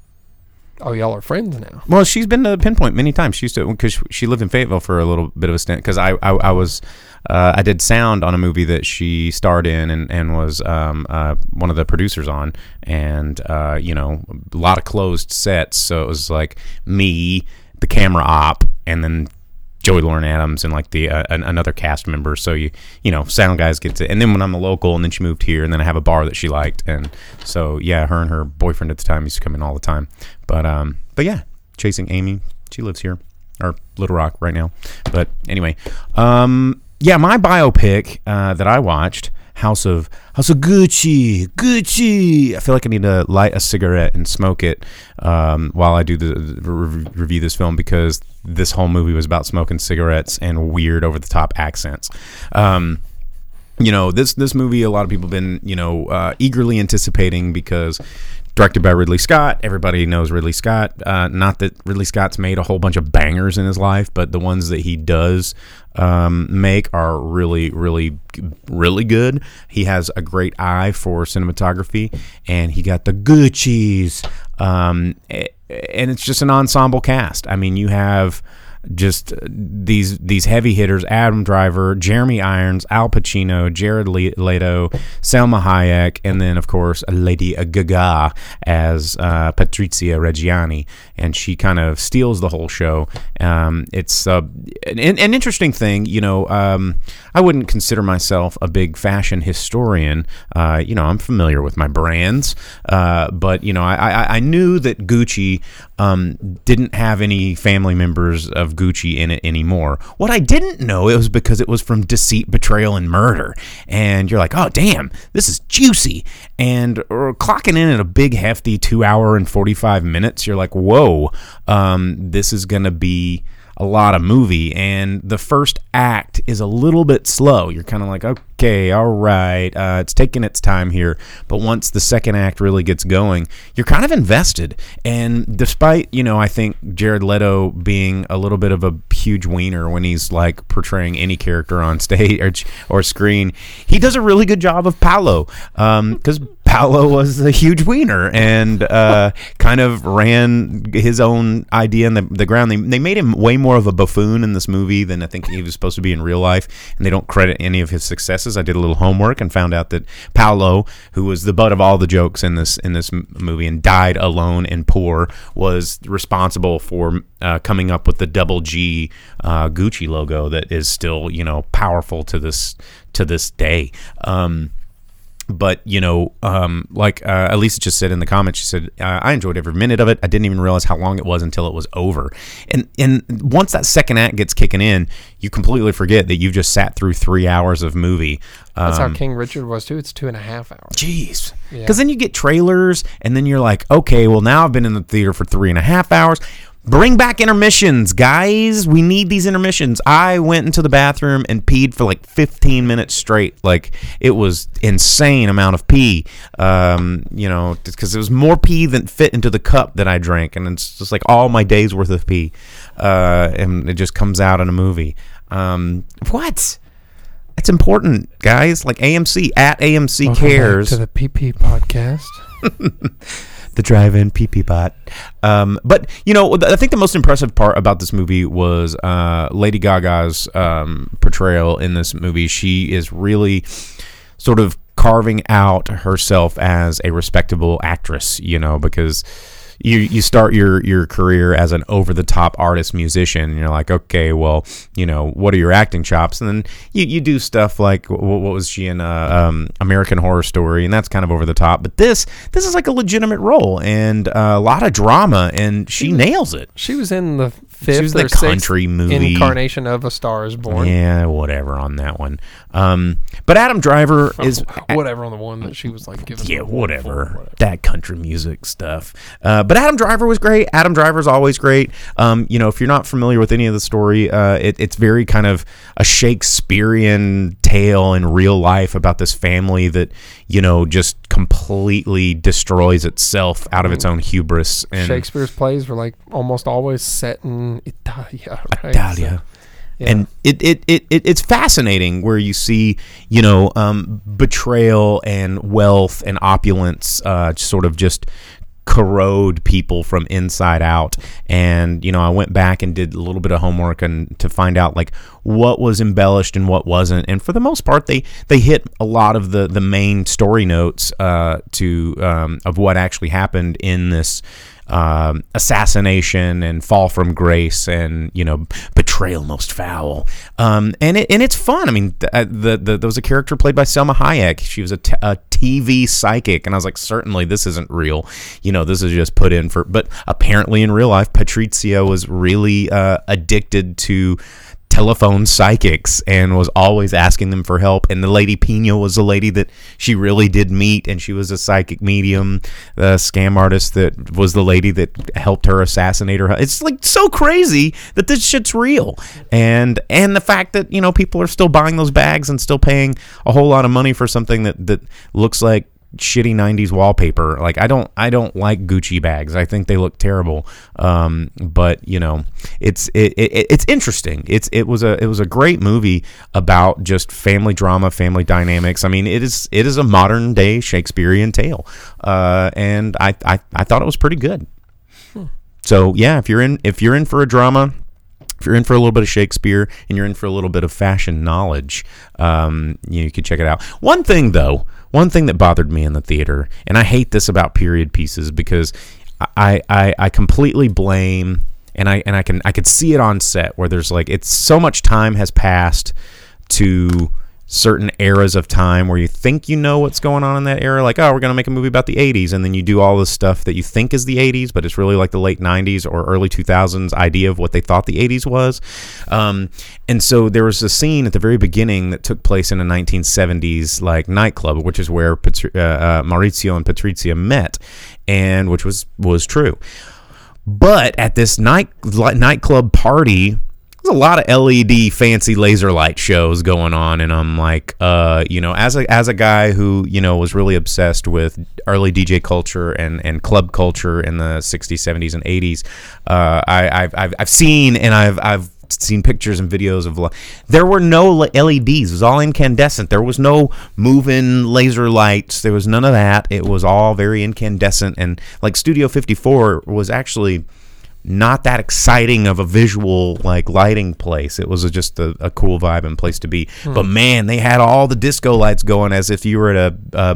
Oh, y'all are friends now. Well, she's been to Pinpoint many times. She used to, because she lived in Fayetteville for a little bit of a stint. Because I, I, I was, uh, I did sound on a movie that she starred in and and was um, uh, one of the producers on, and uh, you know, a lot of closed sets. So it was like me, the camera op, and then Joey Lauren Adams and like the uh, an, another cast member. So you you know, sound guys get to, and then when I'm a local, and then she moved here, and then I have a bar that she liked, and so yeah, her and her boyfriend at the time used to come in all the time. But um, but yeah, Chasing Amy, she lives here or Little Rock right now. But anyway, um, yeah, my biopic uh, that I watched, House of House of Gucci, Gucci. I feel like I need to light a cigarette and smoke it um, while I do the, the re- review this film because this whole movie was about smoking cigarettes and weird over-the-top accents. Um, you know, this this movie, a lot of people have been, you know, uh, eagerly anticipating because directed by Ridley Scott. Everybody knows Ridley Scott. Uh, not that Ridley Scott's made a whole bunch of bangers in his life, but the ones that he does um, make are really, really, really good. He has a great eye for cinematography, and he got the Gucci's. Um, and it's just an ensemble cast. I mean, you have just these these heavy hitters: Adam Driver, Jeremy Irons, Al Pacino, Jared Leto, Salma Hayek, and then of course Lady Gaga as uh, Patrizia Reggiani, and she kind of steals the whole show. Um, it's uh, an, an interesting thing, you know. Um, I wouldn't consider myself a big fashion historian. Uh, you know, I'm familiar with my brands, uh, but you know, I, I, I knew that Gucci um, didn't have any family members of Gucci in it anymore. What I didn't know, it was because it was from Deceit, Betrayal, and Murder. And you're like, oh, damn, this is juicy. And or clocking in at a big, hefty two hour and forty-five minutes, you're like, whoa, um, this is going to be a lot of movie. And the first act is a little bit slow. You're kind of like, okay, all right, uh, it's taking its time here. But once the second act really gets going, you're kind of invested. And despite, you know, I think Jared Leto being a little bit of a huge wiener when he's like portraying any character on stage or, or screen, he does a really good job of Paolo, um, 'cause Paolo was a huge wiener and uh, kind of ran his own idea in the, the ground. They, they made him way more of a buffoon in this movie than I think he was supposed to be in real life, and they don't credit any of his successes. I did a little homework and found out that Paolo, who was the butt of all the jokes in this in this movie and died alone and poor, was responsible for uh, coming up with the double G uh, Gucci logo that is still, you know, powerful to this to this day. Um, But, you know, um, like uh, Elisa just said in the comments, she said, uh, I enjoyed every minute of it. I didn't even realize how long it was until it was over. And and once that second act gets kicking in, you completely forget that you've just sat through three hours of movie. Um, That's how King Richard was, too. It's two and a half hours. Jeez. Yeah. 'Cause then you get trailers, and then you're like, okay, well, now I've been in the theater for three and a half hours. Bring back intermissions, guys. We need these intermissions. I went into the bathroom and peed for like fifteen minutes straight. Like, it was insane amount of pee, um, you know, because it was more pee than fit into the cup that I drank. And it's just like all my day's worth of pee. Uh, and it just comes out in a movie. Um, what? That's important, guys. Like A M C, at A M C Welcome cares. Back to the P P podcast. The drive-in pee-pee bot. Um, but, you know, I think the most impressive part about this movie was uh, Lady Gaga's um, portrayal in this movie. She is really sort of carving out herself as a respectable actress, you know, because you you start your, your career as an over-the-top artist musician, and you're like, okay, well, you know, what are your acting chops? And then you, you do stuff like, what, what was she in, uh, um, American Horror Story, and that's kind of over-the-top. But this this is like a legitimate role, and uh, a lot of drama, and she, she nails it. She was in the fifth she was the or country sixth movie. Incarnation of A Star Is Born. Yeah, whatever on that one. Um, but Adam Driver oh, is... Whatever on the one that she was like giving... Yeah, whatever. whatever. That country music stuff. Uh, but Adam Driver was great. Adam Driver's always great. Um, you know, if you're not familiar with any of the story, uh, it, it's very kind of a Shakespearean tale in real life about this family that, you know, just completely destroys itself out of its own hubris. And Shakespeare's plays were like almost always set in Italia, right? Italia. So, yeah. And it, it, it, it it's fascinating where you see, you know, um, betrayal and wealth and opulence uh, sort of just corrode people from inside out. And, you know, I went back and did a little bit of homework and to find out like what was embellished and what wasn't. And for the most part, they, they hit a lot of the, the main story notes uh, to um, of what actually happened in this um, assassination and fall from grace and, you know, betrayal most foul. Um, and it, and it's fun. I mean, the, the, the, there was a character played by Selma Hayek. She was a, t- a T V psychic. And I was like, certainly this isn't real. You know, this is just put in for, but apparently in real life, Patrizia was really, uh, addicted to telephone psychics and was always asking them for help. And the lady Pino was a lady that she really did meet, and she was a psychic medium, the scam artist that was the lady that helped her assassinate her. It's like so crazy that this shit's real. And and the fact that, you know, people are still buying those bags and still paying a whole lot of money for something that, that looks like shitty nineties wallpaper. Like I don't I don't like Gucci bags. I think they look terrible. Um, but you know, it's it, it it's interesting. It's it was a it was a great movie about just family drama, family dynamics. I mean, it is it is a modern day Shakespearean tale. Uh, and I, I I thought it was pretty good. Hmm. So yeah, if you're in if you're in for a drama, if you're in for a little bit of Shakespeare and you're in for a little bit of fashion knowledge, um, you, know, you can check it out. One thing, though, one thing that bothered me in the theater, and I hate this about period pieces because I I, I completely blame, and I and I can I could see it on set where there's like it's so much time has passed to certain eras of time where you think you know what's going on in that era, like, oh, we're going to make a movie about the eighties, and then you do all this stuff that you think is the eighties, but it's really like the late nineties or early two thousands idea of what they thought the eighties was. Um, and so there was a scene at the very beginning that took place in a nineteen seventies like nightclub, which is where Patri- uh, uh, Maurizio and Patrizia met, and which was was true. But at this night nightclub party, a lot of L E D fancy laser light shows going on, and I'm like, uh, you know, as a as a guy who, you know, was really obsessed with early D J culture and, and club culture in the sixties, seventies, and eighties, uh, I, I've I've I've seen and I've I've seen pictures and videos of. There were no L E Ds. It was all incandescent. There was no moving laser lights. There was none of that. It was all very incandescent, and like Studio fifty-four was actually not that exciting of a visual like lighting place. It was a, just a, a cool vibe and place to be. Mm. But man, they had all the disco lights going as if you were at a uh,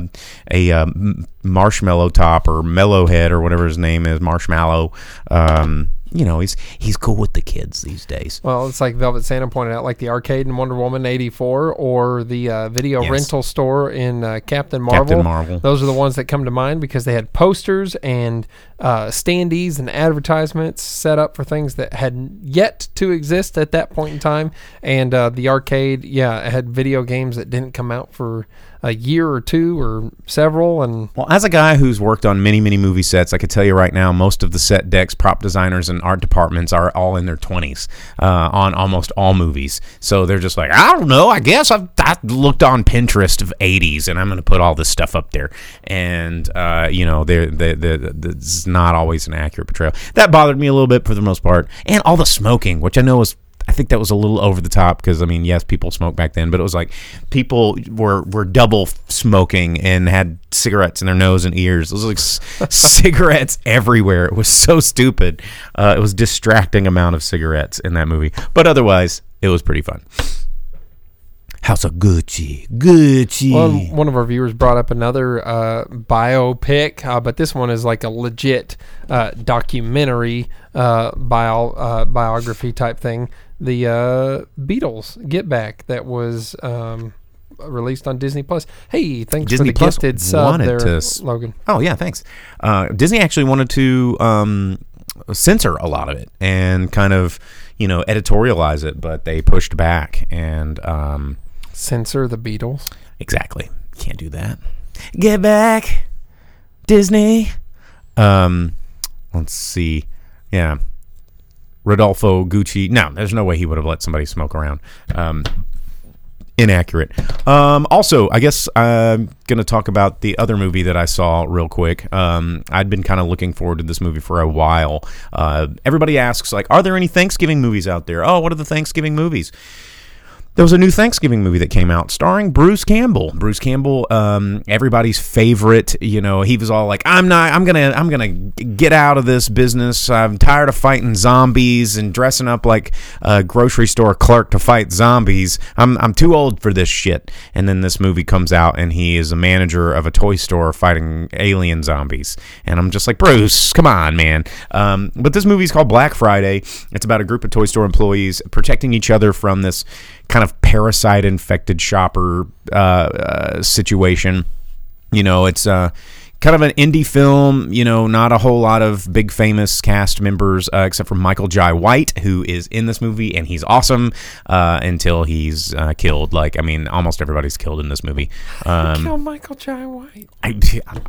a um, Marshmello top or Mellowhead or whatever his name is, Marshmallow. Um, you know, he's he's cool with the kids these days. Well, it's like Velvet Santa pointed out, like the arcade in Wonder Woman eighty-four or the uh, video yes. rental store in uh, Captain Marvel. Captain Marvel. Those are the ones that come to mind because they had posters and uh, standees and advertisements set up for things that had yet to exist at that point in time. And uh, the arcade, yeah, it had video games that didn't come out for a year or two or several. And well, as a guy who's worked on many, many movie sets, I could tell you right now, most of the set decks, prop designers, and art departments are all in their twenties uh, on almost all movies. So they're just like, I don't know, I guess I've, I've looked on Pinterest of eighties and I'm going to put all this stuff up there. And, uh, you know, they're, they're, they're, they're, it's not always an accurate portrayal. That bothered me a little bit for the most part. And all the smoking, which I know was I think that was a little over the top because, I mean, yes, people smoked back then, but it was like people were, were double smoking and had cigarettes in their nose and ears. It was like c- cigarettes everywhere. It was so stupid. Uh, it was distracting amount of cigarettes in that movie. But otherwise, it was pretty fun. House of Gucci, Gucci. Well, one of our viewers brought up another uh, biopic, uh, but this one is like a legit uh, documentary uh, bio uh, biography type thing. The uh, Beatles Get Back that was um, released on Disney Plus. Hey, thanks Disney for the Plus gifted sub there, to... Logan. Oh, yeah, thanks. Uh, Disney actually wanted to um, censor a lot of it and kind of, you know, editorialize it, but they pushed back and um, censor the Beatles. Exactly. Can't do that. Get back, Disney. Um, let's see. Yeah. Rodolfo Gucci. No, there's no way he would have let somebody smoke around. Um, inaccurate. Um, also, I guess I'm going to talk about the other movie that I saw real quick. Um, I'd been kind of looking forward to this movie for a while. Uh, everybody asks, like, are there any Thanksgiving movies out there? Oh, what are the Thanksgiving movies? There was a new Thanksgiving movie that came out starring Bruce Campbell. Bruce Campbell, um, everybody's favorite. You know, he was all like, "I'm not. I'm gonna. I'm gonna get out of this business. I'm tired of fighting zombies and dressing up like a grocery store clerk to fight zombies. I'm. I'm too old for this shit." And then this movie comes out, and he is a manager of a toy store fighting alien zombies. And I'm just like, Bruce, come on, man. Um, but this movie is called Black Friday. It's about a group of toy store employees protecting each other from this kind of parasite-infected shopper uh, uh, situation. You know, it's uh, kind of an indie film, you know, not a whole lot of big famous cast members uh, except for Michael Jai White, who is in this movie, and he's awesome uh, until he's uh, killed. Like, I mean, almost everybody's killed in this movie. Um, Kill Michael Jai White? I, I,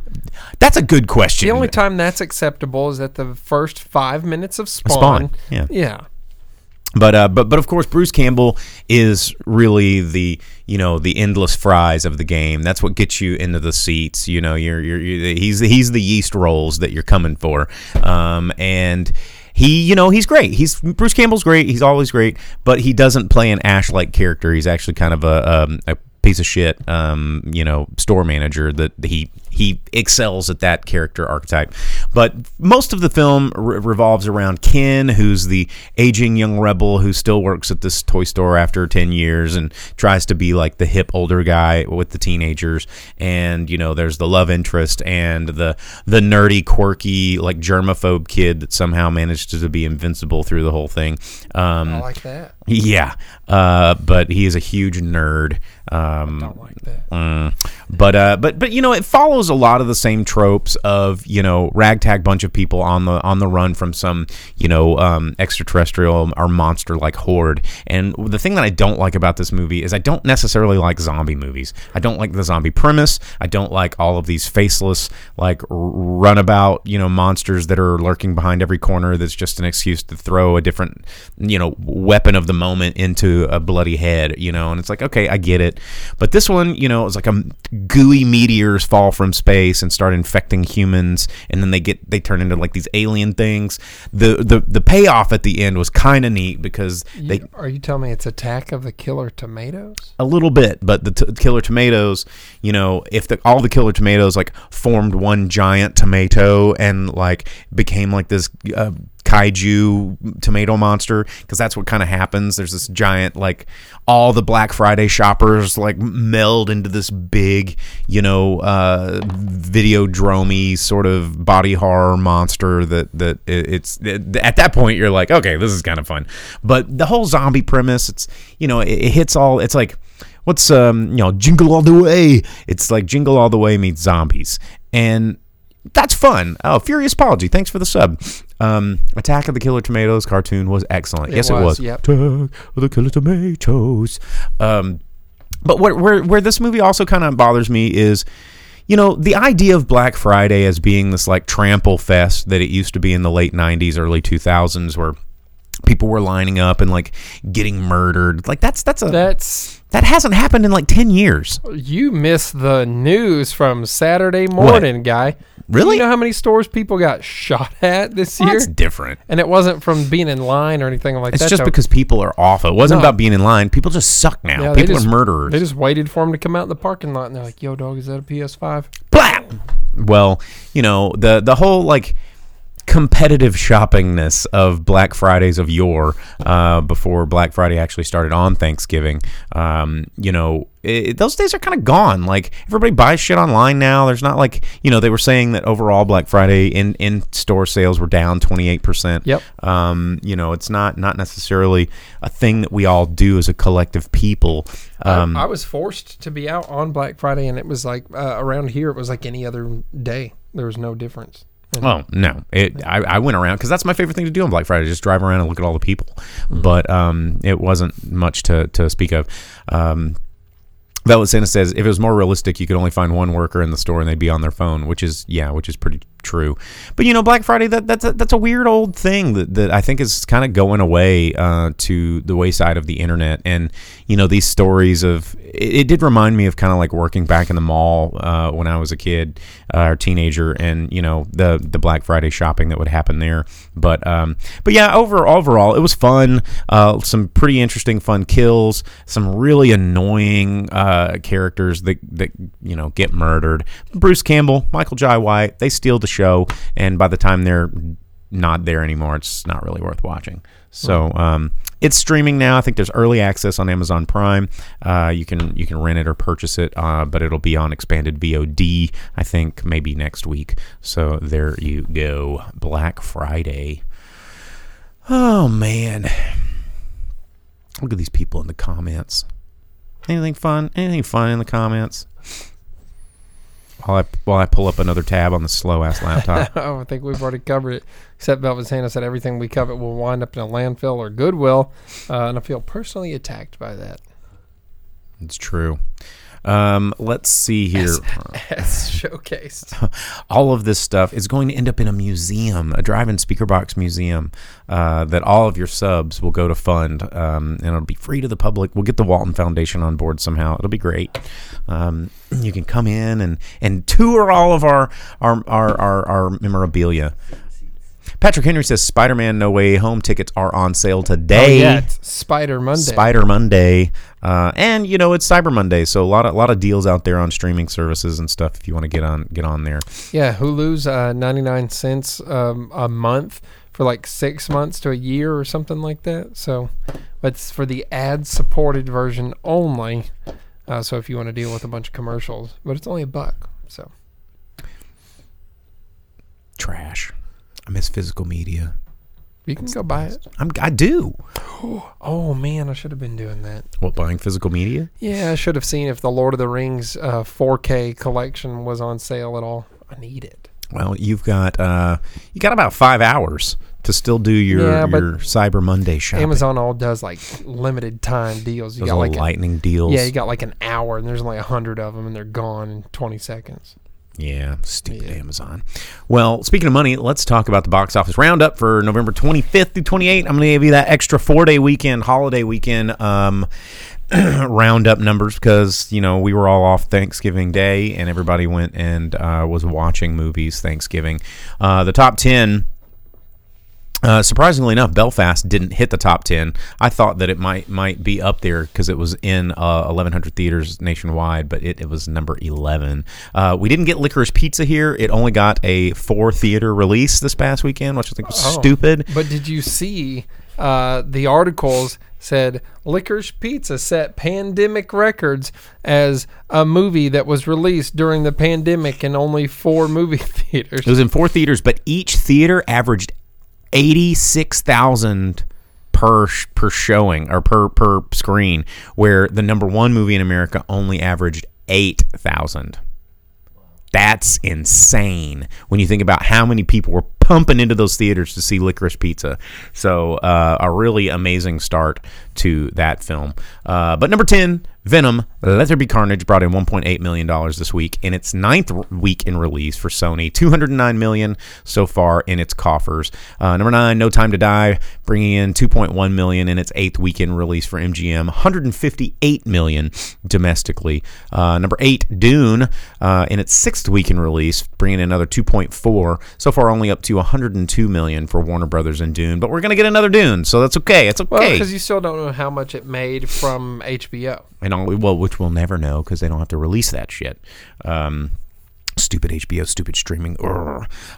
that's a good question. The only time that's acceptable is at the first five minutes of Spawn. Spawn, yeah. Yeah. But uh, but but of course, Bruce Campbell is really the, you know, the endless fries of the game. That's what gets you into the seats. You know, you're you're, you're he's he's the yeast rolls that you're coming for, um, and. He, you know, he's great. He's Bruce Campbell's great. He's always great, but he doesn't play an Ash-like character. He's actually kind of a, a, a piece of shit, um, you know, store manager that he he excels at that character archetype. But most of the film re- revolves around Ken, who's the aging young rebel who still works at this toy store after ten years and tries to be like the hip older guy with the teenagers. And, you know, there's the love interest and the the nerdy, quirky, like germaphobe kid that somehow managed to be invincible through the whole thing. Um, I like that. Yeah, uh, but he is a huge nerd. Um, I don't like that. Mm, but uh, but but you know, it follows a lot of the same tropes of, you know, ragtag bunch of people on the on the run from some, you know, um, extraterrestrial or monster like horde. And the thing that I don't like about this movie is I don't necessarily like zombie movies. I don't like the zombie premise. I don't like all of these faceless, like runabout, you know, monsters that are lurking behind every corner. That's just an excuse to throw a different, you know, weapon of the moment into a bloody head, you know, and it's like, okay, I get it. But this one, you know, it's like a gooey meteors fall from space and start infecting humans, and then they get they turn into like these alien things. The the, the payoff at the end was kind of neat because you, they are you telling me it's Attack of the Killer Tomatoes? A little bit, but the t- Killer Tomatoes, you know, if the, all the Killer Tomatoes like formed one giant tomato and like became like this uh, kaiju tomato monster, because that's what kind of happens. There's this giant, like, all the Black Friday shoppers like meld into this big, you know, uh Videodrome-y sort of body horror monster that that it's it, at that point you're like, okay, this is kind of fun. But the whole zombie premise, it's, you know, it, it hits all, it's like, what's um you know, Jingle All the Way. It's like Jingle All the Way meets zombies, and that's fun. Oh, Furious Apology, thanks for the sub. Um, Attack of the Killer Tomatoes cartoon was excellent. It yes, was, it was. Yep. Attack of the Killer Tomatoes. Um, but what, where where this movie also kind of bothers me is, you know, the idea of Black Friday as being this like trample fest that it used to be in the late nineties, early two thousands, where people were lining up and like getting murdered. Like that's that's a that's that hasn't happened in like ten years. You missed the news from Saturday morning, what? Guy. Really? You know how many stores people got shot at this well, year? That's different. And it wasn't from being in line or anything like it's that. It's just so because people are awful. It wasn't no. about being in line. People just suck now. Yeah, people just, are murderers. They just waited for them to come out in the parking lot, and they're like, yo, dog, is that a P S five? Blap! Well, you know, the the whole, like, competitive shoppingness of Black Fridays of yore, uh, before Black Friday actually started on Thanksgiving, um, you know, It, those days are kind of gone. Like, everybody buys shit online now. There's not like, you know, they were saying that overall Black Friday in, in store sales were down twenty-eight percent. Yep. Um, you know, it's not, not necessarily a thing that we all do as a collective people. Um, I, I was forced to be out on Black Friday, and it was like uh, around here, it was like any other day. There was no difference. Oh, no. It, I, I went around because that's my favorite thing to do on Black Friday, just drive around and look at all the people. Mm-hmm. But um, it wasn't much to, to speak of. Um, Velvet Santa says, if it was more realistic, you could only find one worker in the store and they'd be on their phone, which is, yeah, which is pretty true. But, you know, Black Friday, that that's a, that's a weird old thing that, that I think is kind of going away uh, to the wayside of the internet. And, you know, these stories of, it, it did remind me of kind of like working back in the mall uh, when I was a kid uh, or teenager and, you know, the the Black Friday shopping that would happen there. But, um, but yeah, over, overall, it was fun. Uh, some pretty interesting, fun kills, some really annoying uh Uh, characters that, that you know get murdered. Bruce Campbell, Michael Jai White, they steal the show, and by the time they're not there anymore, it's not really worth watching. So um, it's streaming now. I think there's early access on Amazon Prime. Uh, you can you can rent it or purchase it, uh, but it'll be on expanded V O D, I think, maybe next week. So there you go. Black Friday. Oh, man. Look at these people in the comments. Anything fun? Anything fun in the comments? While I, while I pull up another tab on the slow-ass laptop. Oh, I think we've already covered it. Except Velvet Santa said everything we cover will wind up in a landfill or Goodwill. Uh, and I feel personally attacked by that. It's true. Um, let's see here. As, as showcased. All of this stuff is going to end up in a museum, a drive-in speaker box museum, uh, that all of your subs will go to fund, um, and it'll be free to the public. We'll get the Walton Foundation on board somehow. It'll be great. Um, you can come in and, and tour all of our, our, our, our, our memorabilia. Patrick Henry says Spider-Man No Way Home tickets are on sale today. Oh, yeah. It's Spider Monday. Spider Monday. Uh, and, you know, it's Cyber Monday, so a lot of, a lot of deals out there on streaming services and stuff if you want to get on get on there. Yeah, Hulu's uh, ninety-nine cents um, a month for like six months to a year or something like that. So it's for the ad-supported version only, uh, so if you want to deal with a bunch of commercials. But it's only a buck, so. Trash. I miss physical media. You can go buy it. I'm, I do. Oh, man, I should have been doing that. What, buying physical media? Yeah, I should have seen if the Lord of the Rings uh, four K collection was on sale at all. I need it. Well, you've got uh, you got about five hours to still do your, yeah, your Cyber Monday shopping. Amazon all does like limited time deals. You Those got like lightning a, deals. Yeah, you got like an hour, and there's only a hundred of them, and they're gone in twenty seconds. Yeah, stupid yeah. Amazon. Well, speaking of money, let's talk about the box office roundup for November twenty-fifth through twenty-eighth. I'm going to give you that extra four-day weekend, holiday weekend um, roundup numbers because, you know, we were all off Thanksgiving Day and everybody went and uh, was watching movies Thanksgiving. Uh, the top ten... Uh, surprisingly enough, Belfast didn't hit the top ten. I thought that it might might be up there because it was in uh, eleven hundred theaters nationwide, but it, it was number eleven. Uh, we didn't get Licorice Pizza here. It only got a four-theater release this past weekend, which I think was oh, stupid. But did you see uh, the articles said, Licorice Pizza set pandemic records as a movie that was released during the pandemic in only four movie theaters. It was in four theaters, but each theater averaged eighty-six thousand per per showing or per per screen, where the number one movie in America only averaged eight thousand. That's insane when you think about how many people were pumping into those theaters to see Licorice Pizza. So uh, a really amazing start to that film. Uh, but number ten, Venom, Let There Be Carnage, brought in one point eight million dollars this week in its ninth week in release for Sony. two hundred nine million dollars so far in its coffers. Uh, number nine, No Time to Die, bringing in two point one million dollars in its eighth week in release for M G M. one hundred fifty-eight million dollars domestically. Uh, number eight, Dune, uh, in its sixth week in release, bringing in another two point four. So far only up to one hundred two million dollars for Warner Brothers and Dune. But we're going to get another Dune, so that's okay. It's okay. Well, because you still don't know how much it made from H B O. And all, well, which we'll never know because they don't have to release that shit. Um, stupid H B O, stupid streaming.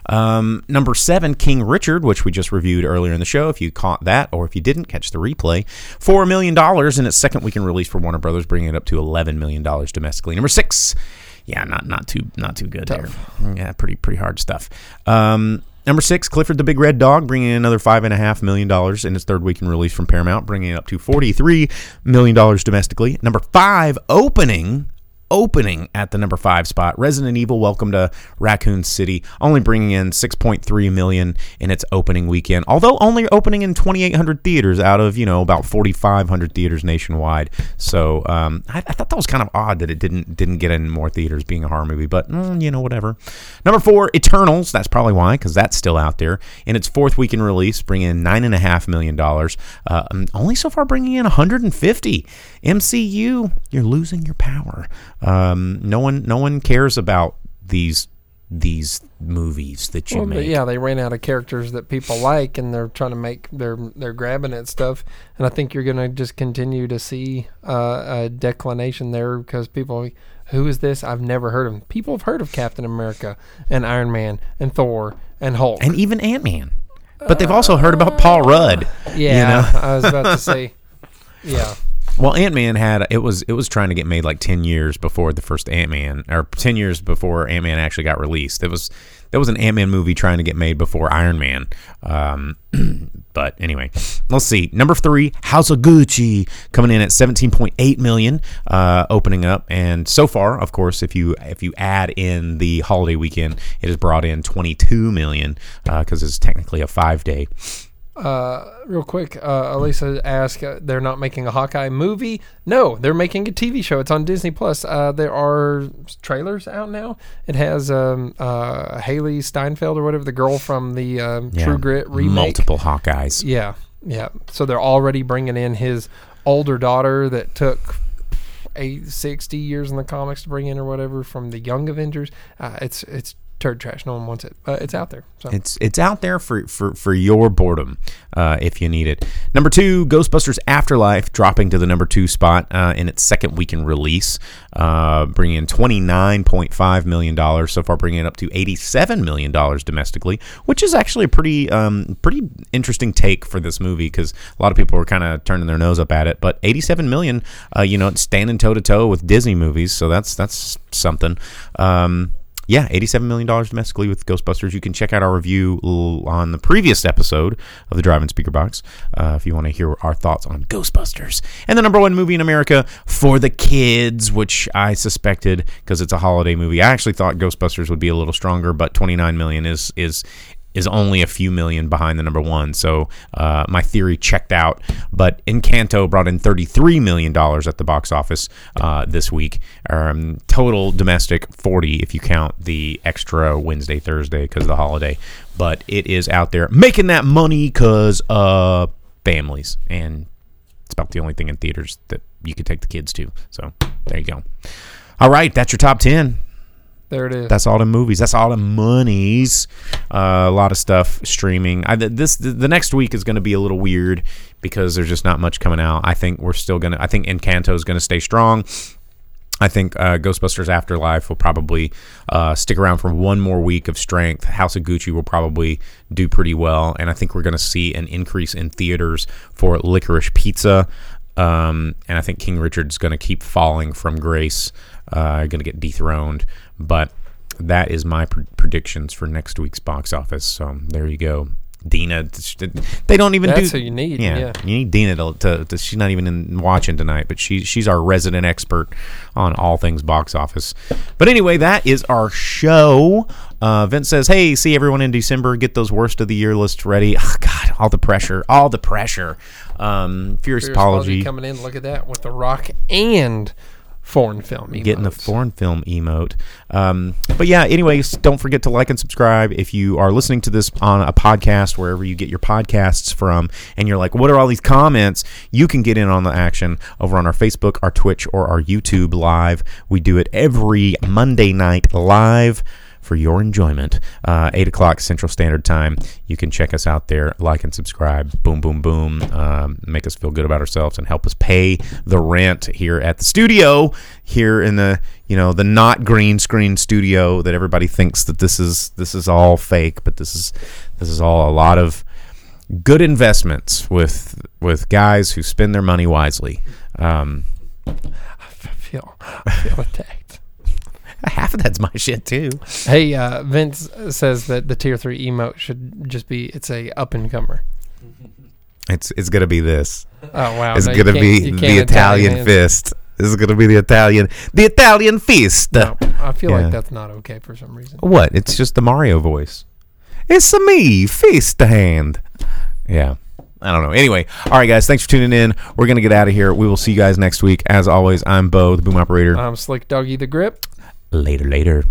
Um, number seven, King Richard, which we just reviewed earlier in the show. If you caught that or if you didn't catch the replay, four million dollars in its second week in release for Warner Brothers, bringing it up to eleven million dollars domestically. Number six, yeah, not not too not too good Tough. there. Yeah, pretty pretty hard stuff. Um, Number six, Clifford the Big Red Dog, bringing in another five point five million dollars in its third week in release from Paramount, bringing it up to forty-three million dollars domestically. Number five, opening, opening at the number five spot, Resident Evil Welcome to Raccoon City, only bringing in six point three million dollars in its opening weekend, although only opening in twenty-eight hundred theaters out of, you know, about forty-five hundred theaters nationwide. So um, I, I thought that was kind of odd that it didn't didn't get in more theaters, being a horror movie, but mm, you know, whatever. Number four, Eternals. That's probably why, because that's still out there. In its fourth weekend release, bringing in nine point five million dollars, uh, only so far bringing in one hundred fifty. M C U, you're losing your power. Um, no one no one cares about these these movies that you well, make. Yeah, they ran out of characters that people like, and they're trying to make, they're, they're grabbing at stuff. And I think you're going to just continue to see uh, a declination there, because people, who is this? I've never heard of him. People have heard of Captain America and Iron Man and Thor and Hulk. And even Ant-Man. But they've also heard about Paul Rudd. Yeah, you know? I was about to say, yeah. Well, Ant-Man had, it was it was trying to get made like ten years before the first Ant-Man, or ten years before Ant-Man actually got released. It was, there was an Ant-Man movie trying to get made before Iron Man. Um, but anyway, let's see. Number three, House of Gucci, coming in at seventeen point eight million dollars, uh, opening up. And so far, of course, if you if you add in the holiday weekend, it has brought in twenty-two million dollars, because uh, it's technically a five-day. Uh, real quick, uh, Alisa asked, uh, they're not making a Hawkeye movie? No, they're making a T V show. It's on Disney Plus. Uh, there are trailers out now. It has um, uh, Haley Steinfeld or whatever, the girl from the um, yeah, True Grit remake. Multiple Hawkeyes. Yeah, yeah. So they're already bringing in his older daughter that took eight, sixty years in the comics to bring in or whatever from the Young Avengers. Uh, it's it's. Turd trash. No one wants it. Uh, it's out there. So. It's it's out there for, for, for your boredom, uh, if you need it. Number two, Ghostbusters Afterlife, dropping to the number two spot uh, in its second weekend release, uh, bringing in twenty-nine point five million dollars, so far bringing it up to eighty-seven million dollars domestically, which is actually a pretty, um, pretty interesting take for this movie, because a lot of people were kind of turning their nose up at it, but eighty-seven million dollars, uh, you know, it's standing toe-to-toe with Disney movies, so that's, that's something. Um Yeah, eighty-seven million dollars domestically with Ghostbusters. You can check out our review on the previous episode of the Drive-In Speaker Box uh, if you want to hear our thoughts on Ghostbusters. And the number one movie in America, For the Kids, which I suspected because it's a holiday movie. I actually thought Ghostbusters would be a little stronger, but twenty-nine million dollars is is is only a few million behind the number one. So uh, my theory checked out. But Encanto brought in thirty-three million dollars at the box office uh, this week. Um, total domestic forty if you count the extra Wednesday, Thursday because of the holiday. But it is out there making that money because of uh, families. And it's about the only thing in theaters that you could take the kids to. So there you go. All right, that's your top ten. There it is. That's all the movies. That's all the monies. Uh, a lot of stuff streaming. I, this the next week is going to be a little weird because there's just not much coming out. I think we're still going to. I think Encanto is going to stay strong. I think uh, Ghostbusters Afterlife will probably uh, stick around for one more week of strength. House of Gucci will probably do pretty well, and I think we're going to see an increase in theaters for Licorice Pizza. Um, and I think King Richard's going to keep falling from grace. Uh, going to get dethroned, but that is my pr- predictions for next week's box office. So there you go, Dina. They don't even. That's do, who you need. Yeah, yeah, you need Dina to, to, to. She's not even in watching tonight, but she she's our resident expert on all things box office. But anyway, that is our show. Uh, Vince says, "Hey, see everyone in December. Get those worst of the year lists ready." Oh God, all the pressure, all the pressure. Um, Furious, Furious apology. apology coming in. Look at that with The Rock and. Foreign film emote. Getting the foreign film emote. Um, but yeah, anyways, don't forget to like and subscribe. If you are listening to this on a podcast, wherever you get your podcasts from, and you're like, what are all these comments? You can get in on the action over on our Facebook, our Twitch, or our YouTube live. We do it every Monday night live for your enjoyment. Uh, eight o'clock Central Standard Time. You can check us out there. Like and subscribe. Boom, boom, boom. Um, make us feel good about ourselves and help us pay the rent here at the studio, here in the, you know, the not green screen studio that everybody thinks that this is this is all fake, but this is this is all a lot of good investments with with guys who spend their money wisely. Um, I feel I feel attacked. Half of that's my shit too. Hey, uh, Vince says that the tier three emote should just be, it's a up and comer. It's it's gonna be this. Oh wow! It's no, gonna be the Italian, Italian fist. This is going to be the Italian, the Italian feast. No, I feel yeah. like that's not okay for some reason. What? It's just the Mario voice. It's a me, feast hand. Yeah. I don't know. Anyway, all right, guys. Thanks for tuning in. We're going to get out of here. We will see you guys next week. As always, I'm Bo, the boom operator. I'm Slick Doggy the Grip. Later, later.